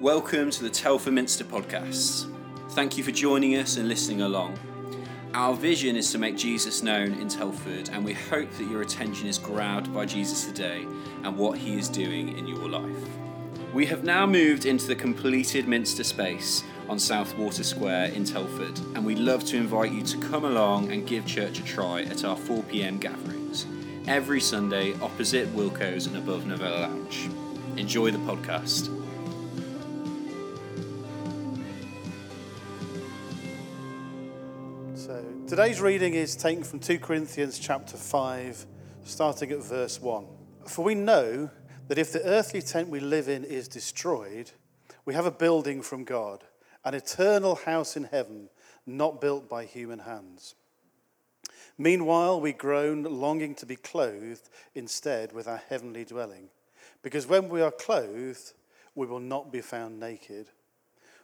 Welcome to the Telford Minster podcast. Thank you for joining us and listening along. Our vision is to make Jesus known in Telford, and we hope that your attention is grabbed by Jesus today and what he is doing in your life. We have now moved into the completed Minster space on Southwater Square in Telford, and we'd love to invite you to come along and give church a try at our 4 p.m. gatherings, every Sunday opposite Wilco's and above Novella Lounge. Enjoy the podcast. So today's reading is taken from 2 Corinthians chapter 5, starting at verse 1. For we know that if the earthly tent we live in is destroyed, we have a building from God, an eternal house in heaven, not built by human hands. Meanwhile, we groan, longing to be clothed instead with our heavenly dwelling, because when we are clothed, we will not be found naked.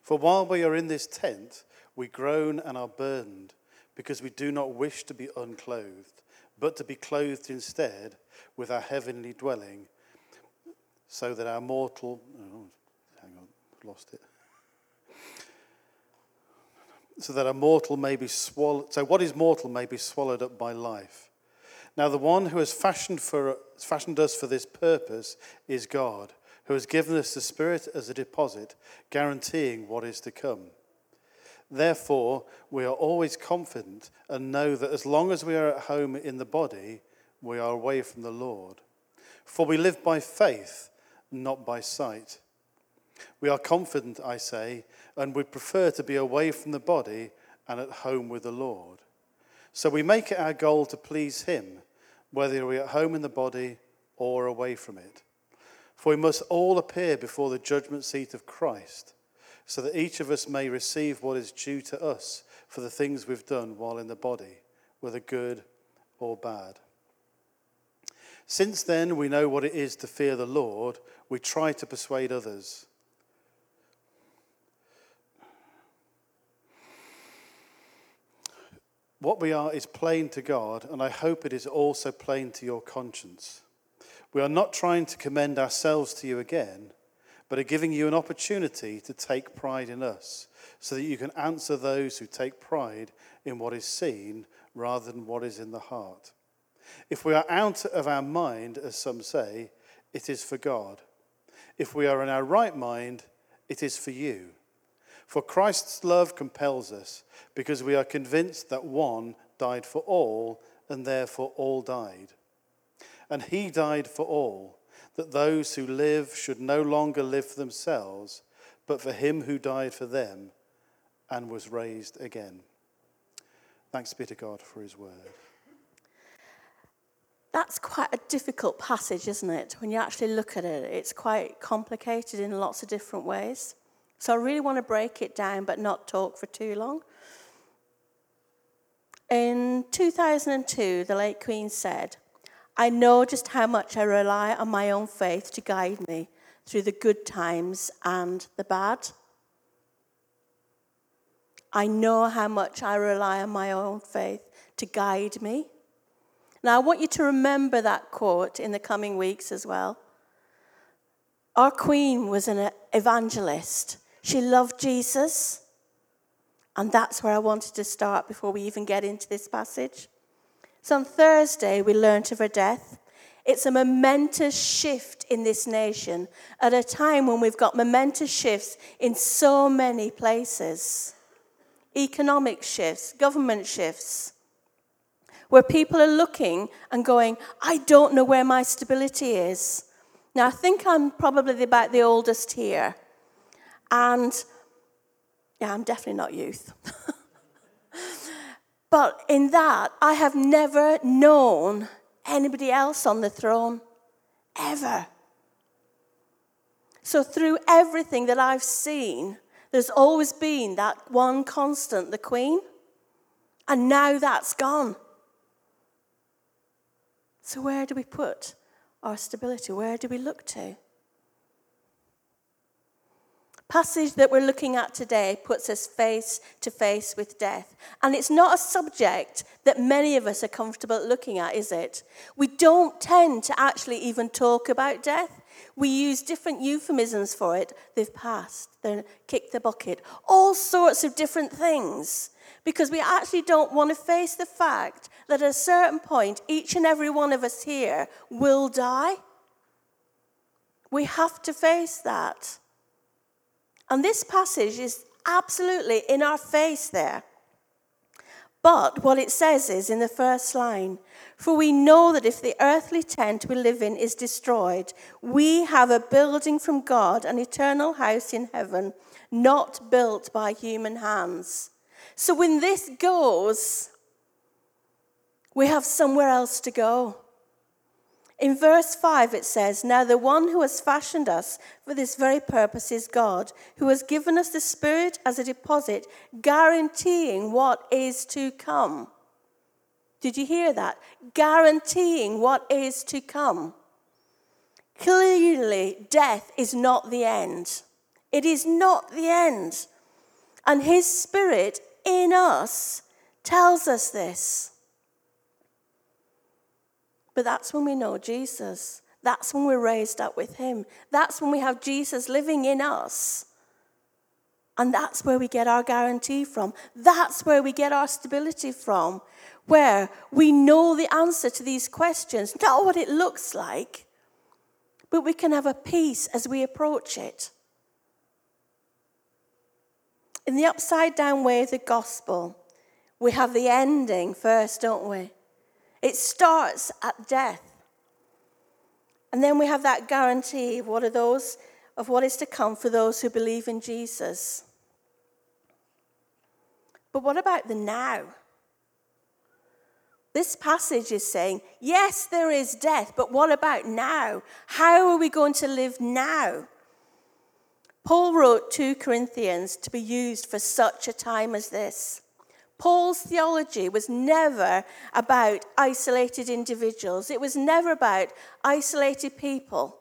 For while we are in this tent, we groan and are burdened, because we do not wish to be unclothed, but to be clothed instead with our heavenly dwelling, so that our mortal... So what is mortal may be swallowed up by life. Now the one who has fashioned us for this purpose is God, who has given us the Spirit as a deposit, guaranteeing what is to come. Therefore, we are always confident and know that as long as we are at home in the body, we are away from the Lord. For we live by faith, not by sight. We are confident, I say, and would prefer to be away from the body and at home with the Lord. So we make it our goal to please him, whether we are at home in the body or away from it. For we must all appear before the judgment seat of Christ, so that each of us may receive what is due to us for the things we've done while in the body, whether good or bad. Since then we know what it is to fear the Lord, we try to persuade others. What we are is plain to God, and I hope it is also plain to your conscience. We are not trying to commend ourselves to you again, but are giving you an opportunity to take pride in us, so that you can answer those who take pride in what is seen rather than what is in the heart. If we are out of our mind, as some say, it is for God. If we are in our right mind, it is for you. For Christ's love compels us, because we are convinced that one died for all, and therefore all died. And he died for all, that those who live should no longer live for themselves, but for him who died for them and was raised again. Thanks be to God for his word. That's quite a difficult passage, isn't it? When you actually look at it, it's quite complicated in lots of different ways. So I really want to break it down, but not talk for too long. In 2002, the late Queen said, "I know just how much I rely on my own faith to guide me through the good times and the bad. I know how much I rely on my own faith to guide me." Now, I want you to remember that quote in the coming weeks as well. Our Queen was an evangelist. She loved Jesus, and that's where I wanted to start before we even get into this passage. So on Thursday, we learnt of her death. It's a momentous shift in this nation at a time when we've got momentous shifts in so many places. Economic shifts, government shifts, where people are looking and going, I don't know where my stability is. Now, I think I'm probably about the oldest here. And, yeah, I'm definitely not youth. But in that, I have never known anybody else on the throne, ever. So through everything that I've seen, there's always been that one constant, the Queen. And now that's gone. So where do we put our stability? Where do we look to? passage that we're looking at today puts us face to face with death. And it's not a subject that many of us are comfortable looking at, is it? We don't tend to actually even talk about death. We use different euphemisms for it. They've passed, they've kicked the bucket, all sorts of different things, because we actually don't want to face the fact that at a certain point, each and every one of us here will die. We have to face that. And this passage is absolutely in our face there. But what it says is in the first line, for we know that if the earthly tent we live in is destroyed, we have a building from God, an eternal house in heaven, not built by human hands. So when this goes, we have somewhere else to go. In verse 5 it says, now the one who has fashioned us for this very purpose is God, who has given us the Spirit as a deposit, guaranteeing what is to come. Did you hear that? Guaranteeing what is to come. Clearly, death is not the end. It is not the end. And his Spirit in us tells us this. But that's when we know Jesus. That's when we're raised up with him. That's when we have Jesus living in us. And that's where we get our guarantee from. That's where we get our stability from, where we know the answer to these questions, not what it looks like, but we can have a peace as we approach it. In the upside-down way of the gospel, we have the ending first, don't we? It starts at death. And then we have that guarantee of what is to come for those who believe in Jesus. But what about the now? This passage is saying, yes, there is death, but what about now? How are we going to live now? Paul wrote 2 Corinthians to be used for such a time as this. Paul's theology was never about isolated individuals. It was never about isolated people.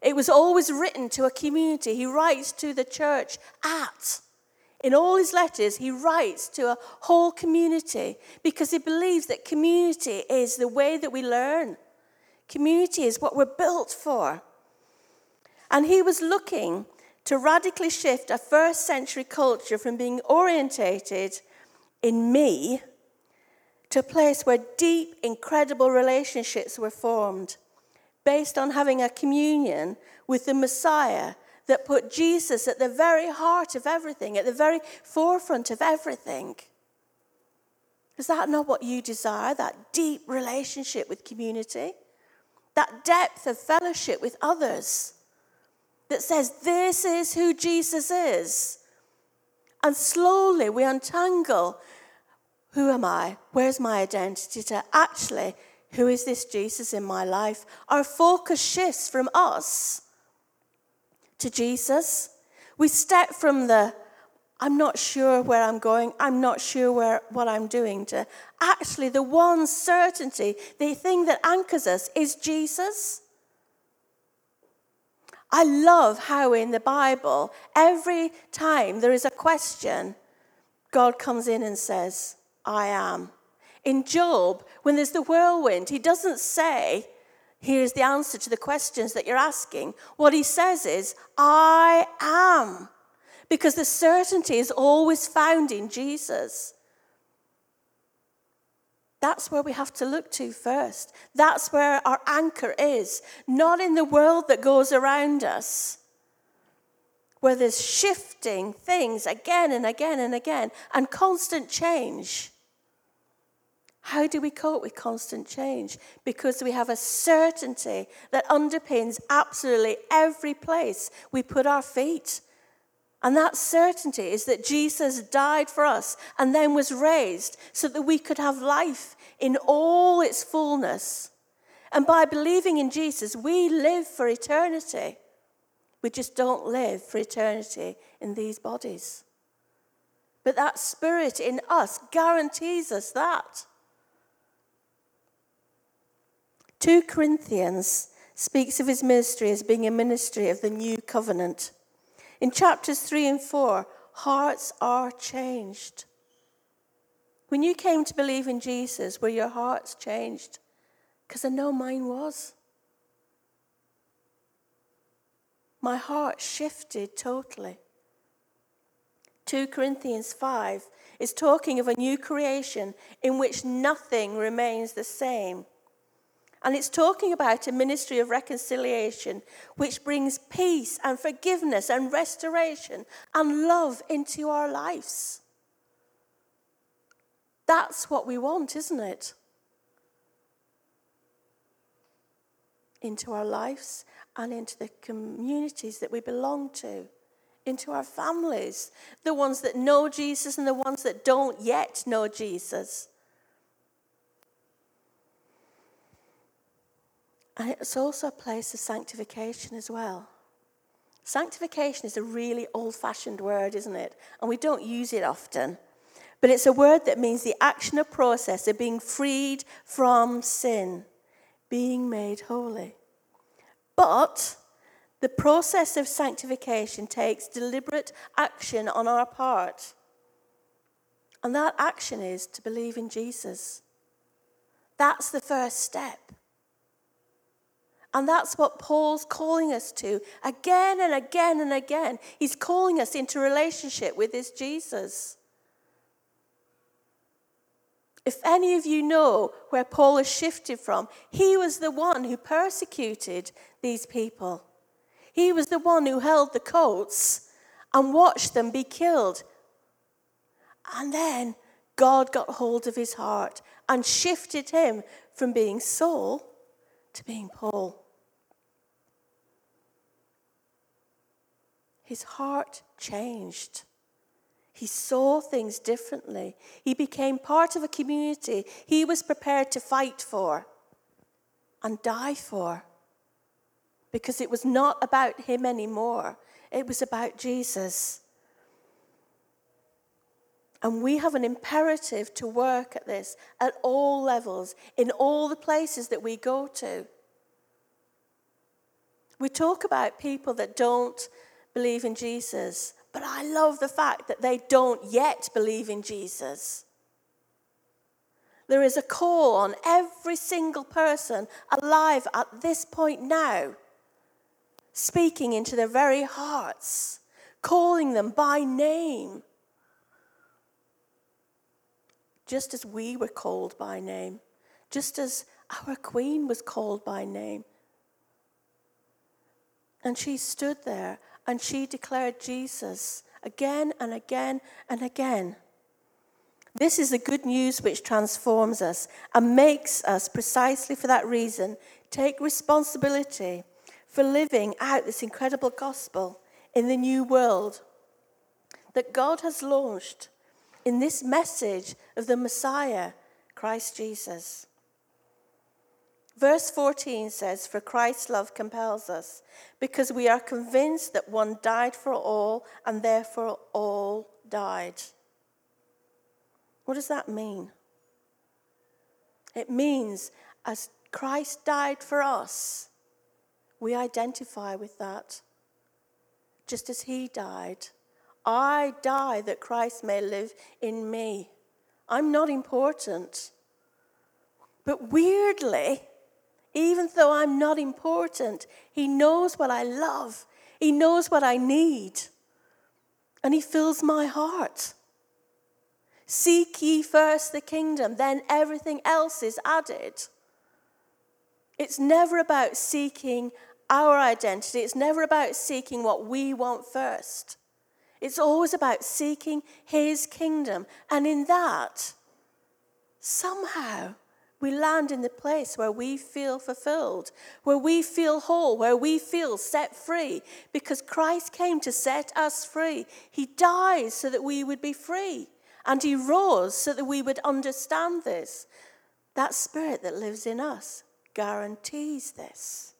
It was always written to a community. He writes to the church at. In all his letters, he writes to a whole community because he believes that community is the way that we learn. Community is what we're built for. And he was looking to radically shift a first-century culture from being orientated in me, to a place where deep, incredible relationships were formed, based on having a communion with the Messiah that put Jesus at the very heart of everything, at the very forefront of everything. Is that not what you desire? That deep relationship with community? That depth of fellowship with others that says, this is who Jesus is. And slowly we untangle, who am I? Where's my identity? To actually, who is this Jesus in my life? Our focus shifts from us to Jesus. We step from the, I'm not sure where I'm going, I'm not sure what I'm doing, to actually the one certainty, the thing that anchors us is Jesus. I love how in the Bible, every time there is a question, God comes in and says, I am. In Job, when there's the whirlwind, he doesn't say, here's the answer to the questions that you're asking. What he says is, I am. Because the certainty is always found in Jesus. That's where we have to look to first. That's where our anchor is, not in the world that goes around us, where there's shifting things again and again and again, and constant change. How do we cope with constant change? Because we have a certainty that underpins absolutely every place we put our feet. And that certainty is that Jesus died for us and then was raised so that we could have life in all its fullness. And by believing in Jesus, we live for eternity. We just don't live for eternity in these bodies. But that Spirit in us guarantees us that. 2 Corinthians speaks of his ministry as being a ministry of the new covenant. In chapters 3 and 4, hearts are changed. When you came to believe in Jesus, were your hearts changed? Because I know mine was. My heart shifted totally. 2 Corinthians 5 is talking of a new creation in which nothing remains the same. And it's talking about a ministry of reconciliation which brings peace and forgiveness and restoration and love into our lives. That's what we want, isn't it? Into our lives and into the communities that we belong to, into our families, the ones that know Jesus and the ones that don't yet know Jesus. And it's also a place of sanctification as well. Sanctification is a really old-fashioned word, isn't it? And we don't use it often. But it's a word that means the action or process of being freed from sin, being made holy. But the process of sanctification takes deliberate action on our part. And that action is to believe in Jesus. That's the first step. And that's what Paul's calling us to again and again and again. He's calling us into relationship with this Jesus. If any of you know where Paul has shifted from, he was the one who persecuted these people. He was the one who held the coats and watched them be killed. And then God got hold of his heart and shifted him from being Saul to being Paul. His heart changed. He saw things differently. He became part of a community he was prepared to fight for and die for, because it was not about him anymore. It was about Jesus. And we have an imperative to work at this at all levels, in all the places that we go to. We talk about people that don't believe in Jesus, but I love the fact that they don't yet believe in Jesus. There is a call on every single person alive at this point now, speaking into their very hearts, calling them by name, just as we were called by name, just as our Queen was called by name. And she stood there and she declared Jesus again and again and again. This is the good news which transforms us and makes us, precisely for that reason, take responsibility for living out this incredible gospel in the new world that God has launched in this message of the Messiah, Christ Jesus. Verse 14 says, "For Christ's love compels us, because we are convinced that one died for all, and therefore all died." What does that mean? It means as Christ died for us, we identify with that. Just as he died, I die that Christ may live in me. I'm not important. But weirdly, even though I'm not important, he knows what I love. He knows what I need. And he fills my heart. Seek ye first the kingdom, then everything else is added. It's never about seeking our identity. It's never about seeking what we want first. It's always about seeking his kingdom. And in that, somehow, we land in the place where we feel fulfilled, where we feel whole, where we feel set free, because Christ came to set us free. He died so that we would be free, and he rose so that we would understand this. That spirit that lives in us guarantees this.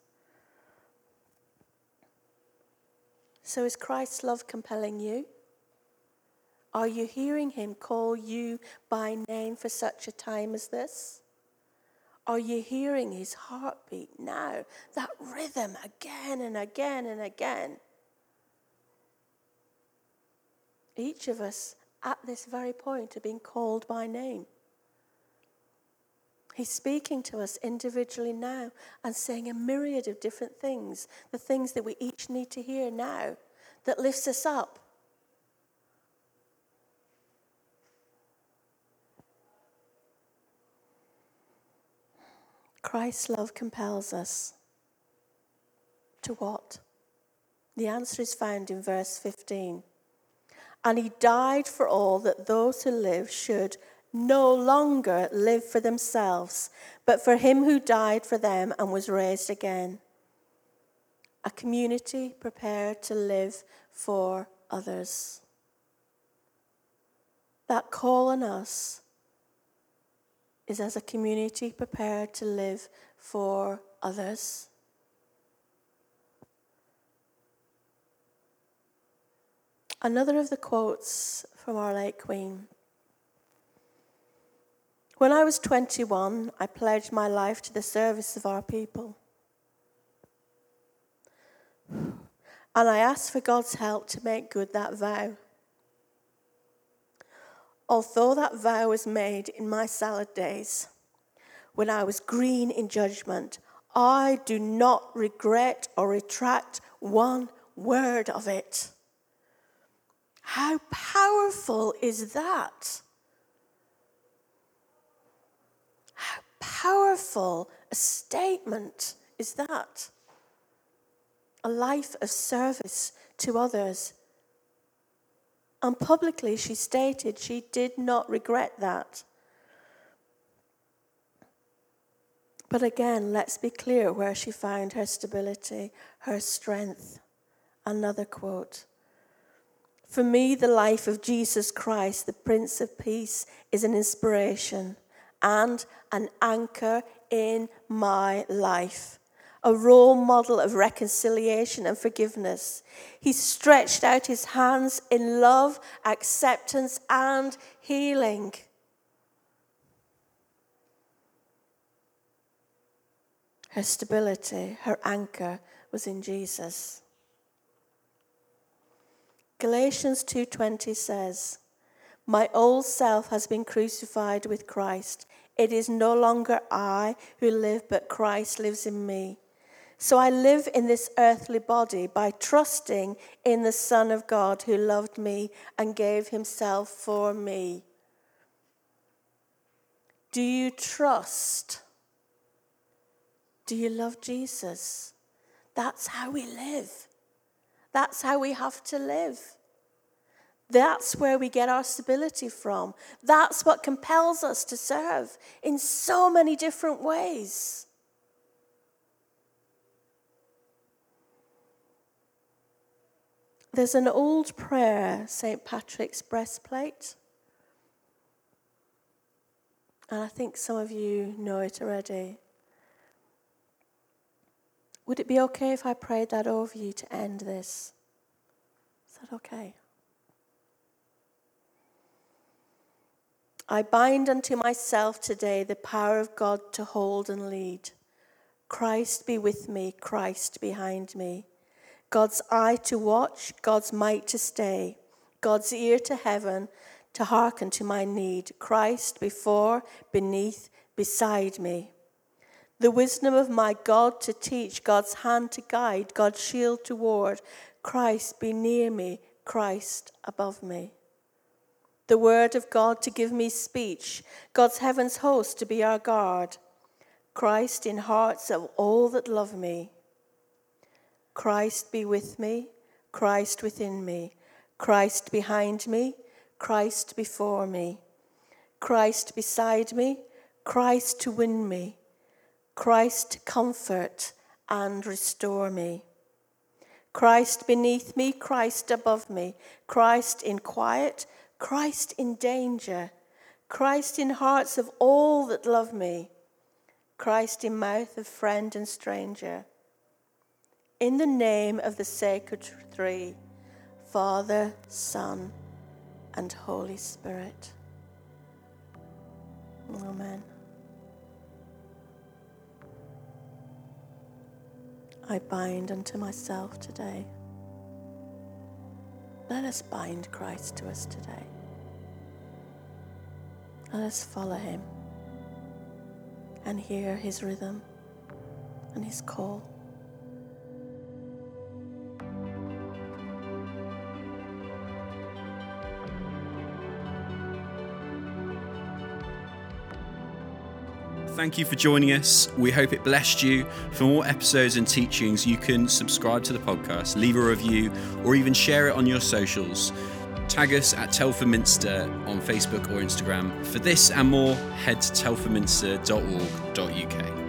So is Christ's love compelling you? Are you hearing him call you by name for such a time as this? Are you hearing his heartbeat now? That rhythm again and again and again. Each of us at this very point are being called by name. He's speaking to us individually now and saying a myriad of different things, the things that we each need to hear now that lifts us up. Christ's love compels us. To what? The answer is found in verse 15. And he died for all, that those who live should no longer live for themselves, but for him who died for them and was raised again. A community prepared to live for others. That call on us is as a community prepared to live for others. Another of the quotes from our late Queen. When I was 21, I pledged my life to the service of our people. And I asked for God's help to make good that vow. Although that vow was made in my salad days, when I was green in judgment, I do not regret or retract one word of it. How powerful is that? How powerful a statement is that? A life of service to others. And publicly she stated she did not regret that. But again, let's be clear where she found her stability, her strength. Another quote. For me, the life of Jesus Christ, the Prince of Peace, is an inspiration and an anchor in my life. A role model of reconciliation and forgiveness. He stretched out his hands in love, acceptance, and healing. Her stability, her anchor was in Jesus. Galatians 2:20 says, my old self has been crucified with Christ. It is no longer I who live, but Christ lives in me. So I live in this earthly body by trusting in the Son of God who loved me and gave himself for me. Do you trust? Do you love Jesus? That's how we live. That's how we have to live. That's where we get our stability from. That's what compels us to serve in so many different ways. There's an old prayer, St. Patrick's Breastplate. And I think some of you know it already. Would it be okay if I prayed that over you to end this? Is that okay? I bind unto myself today the power of God to hold and lead. Christ be with me, Christ behind me. God's eye to watch, God's might to stay, God's ear to heaven, to hearken to my need, Christ before, beneath, beside me. The wisdom of my God to teach, God's hand to guide, God's shield to ward, Christ be near me, Christ above me. The word of God to give me speech, God's heaven's host to be our guard, Christ in hearts of all that love me. Christ be with me, Christ within me, Christ behind me, Christ before me, Christ beside me, Christ to win me, Christ to comfort and restore me, Christ beneath me, Christ above me, Christ in quiet, Christ in danger, Christ in hearts of all that love me, Christ in mouth of friend and stranger. In the name of the sacred three, Father, Son, and Holy Spirit. Amen. I bind unto myself today Let us bind Christ to us today. Let us follow him and hear his rhythm and his call. Thank you for joining us. We hope it blessed you. For more episodes and teachings, you can subscribe to the podcast, leave a review, or even share it on your socials. Tag us at Telford Minster on Facebook or Instagram. For this and more, head to telfordminster.org.uk.